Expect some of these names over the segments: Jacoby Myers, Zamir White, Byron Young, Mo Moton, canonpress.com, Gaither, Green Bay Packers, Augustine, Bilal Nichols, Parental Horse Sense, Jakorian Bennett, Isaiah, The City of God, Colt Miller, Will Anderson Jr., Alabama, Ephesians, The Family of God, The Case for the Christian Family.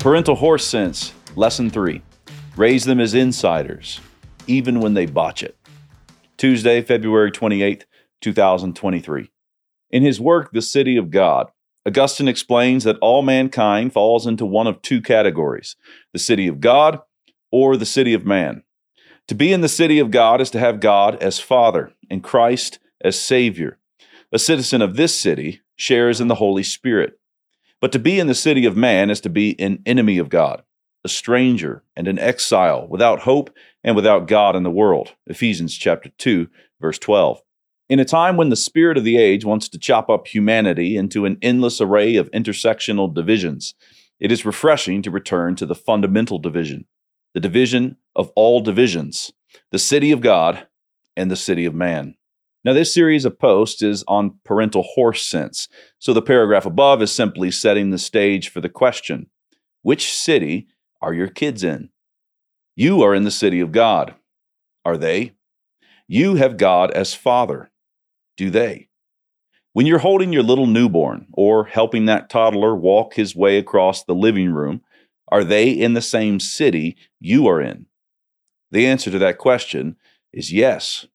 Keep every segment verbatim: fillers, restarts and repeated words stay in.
Parental horse sense, lesson three. Raise them as insiders, even when they botch it. Tuesday, February twenty-eighth, two thousand twenty-three. In his work, The City of God, Augustine explains that all mankind falls into one of two categories, the city of God or the city of man. To be in the city of God is to have God as Father and Christ as Savior. A citizen of this city shares in the Holy Spirit. But to be in the city of man is to be an enemy of God, a stranger and an exile, without hope and without God in the world. Ephesians chapter two, verse twelve. In a time when the spirit of the age wants to chop up humanity into an endless array of intersectional divisions, it is refreshing to return to the fundamental division, the division of all divisions, the city of God and the city of man. Now, this series of posts is on parental horse sense, so the paragraph above is simply setting the stage for the question, which city are your kids in? You are in the city of God. Are they? You have God as Father. Do they? When you're holding your little newborn or helping that toddler walk his way across the living room, are they in the same city you are in? The answer to that question is yes.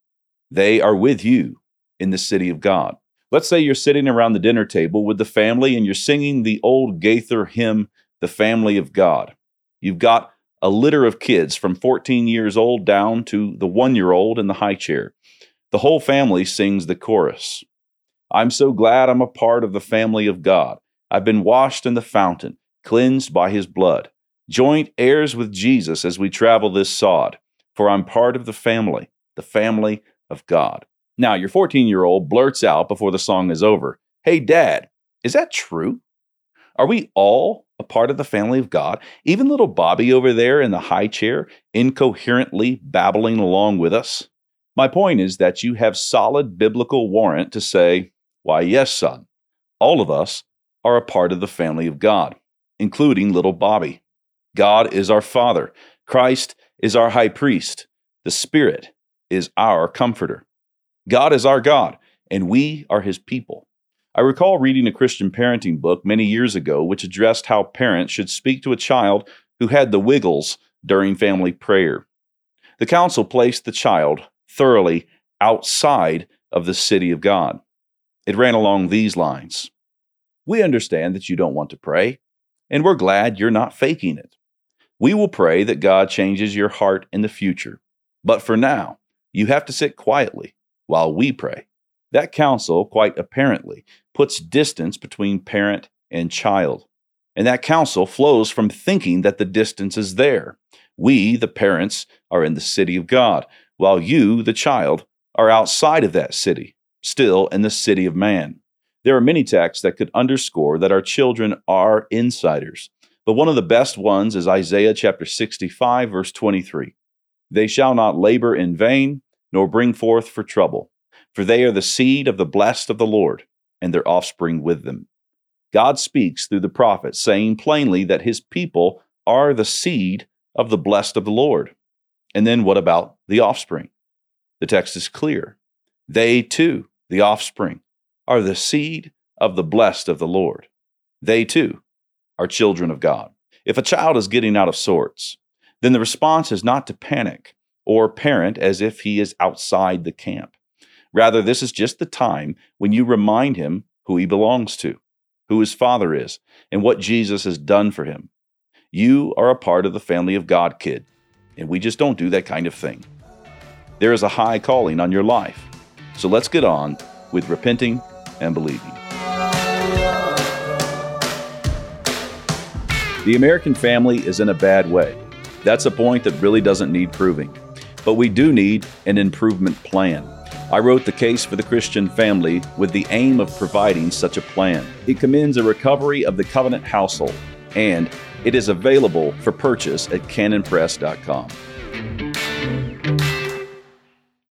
They are with you in the city of God. Let's say you're sitting around the dinner table with the family and you're singing the old Gaither hymn, The Family of God. You've got a litter of kids from fourteen years old down to the one-year-old in the high chair. The whole family sings the chorus. I'm so glad I'm a part of the family of God. I've been washed in the fountain, cleansed by his blood. Joint heirs with Jesus as we travel this sod, for I'm part of the family, the family of God. Now, your fourteen-year-old blurts out before the song is over, "Hey, Dad, is that true? Are we all a part of the family of God?" Even little Bobby over there in the high chair, incoherently babbling along with us. My point is that you have solid biblical warrant to say, "Why, yes, son, all of us are a part of the family of God, including little Bobby. God is our Father. Christ is our high priest. The Spirit is our comforter. God is our God, and we are his people." I recall reading a Christian parenting book many years ago which addressed how parents should speak to a child who had the wiggles during family prayer. The council placed the child thoroughly outside of the city of God. It ran along these lines. We understand that you don't want to pray, and we're glad you're not faking it. We will pray that God changes your heart in the future, but for now, you have to sit quietly while we pray. That counsel, quite apparently, puts distance between parent and child. And that counsel flows from thinking that the distance is there. We, the parents, are in the city of God, while you, the child, are outside of that city, still in the city of man. There are many texts that could underscore that our children are insiders, but one of the best ones is Isaiah chapter sixty-five, verse twenty-three. They shall not labor in vain, nor bring forth for trouble, for they are the seed of the blessed of the Lord, and their offspring with them. God speaks through the prophet, saying plainly that his people are the seed of the blessed of the Lord. And then what about the offspring? The text is clear. They too, the offspring, are the seed of the blessed of the Lord. They too are children of God. If a child is getting out of sorts, then the response is not to panic or parent as if he is outside the camp. Rather, this is just the time when you remind him who he belongs to, who his Father is, and what Jesus has done for him. You are a part of the family of God, kid, and we just don't do that kind of thing. There is a high calling on your life, so let's get on with repenting and believing. The American family is in a bad way. That's a point that really doesn't need proving. But we do need an improvement plan. I wrote The Case for the Christian Family with the aim of providing such a plan. It commends a recovery of the covenant household, and it is available for purchase at canon press dot com.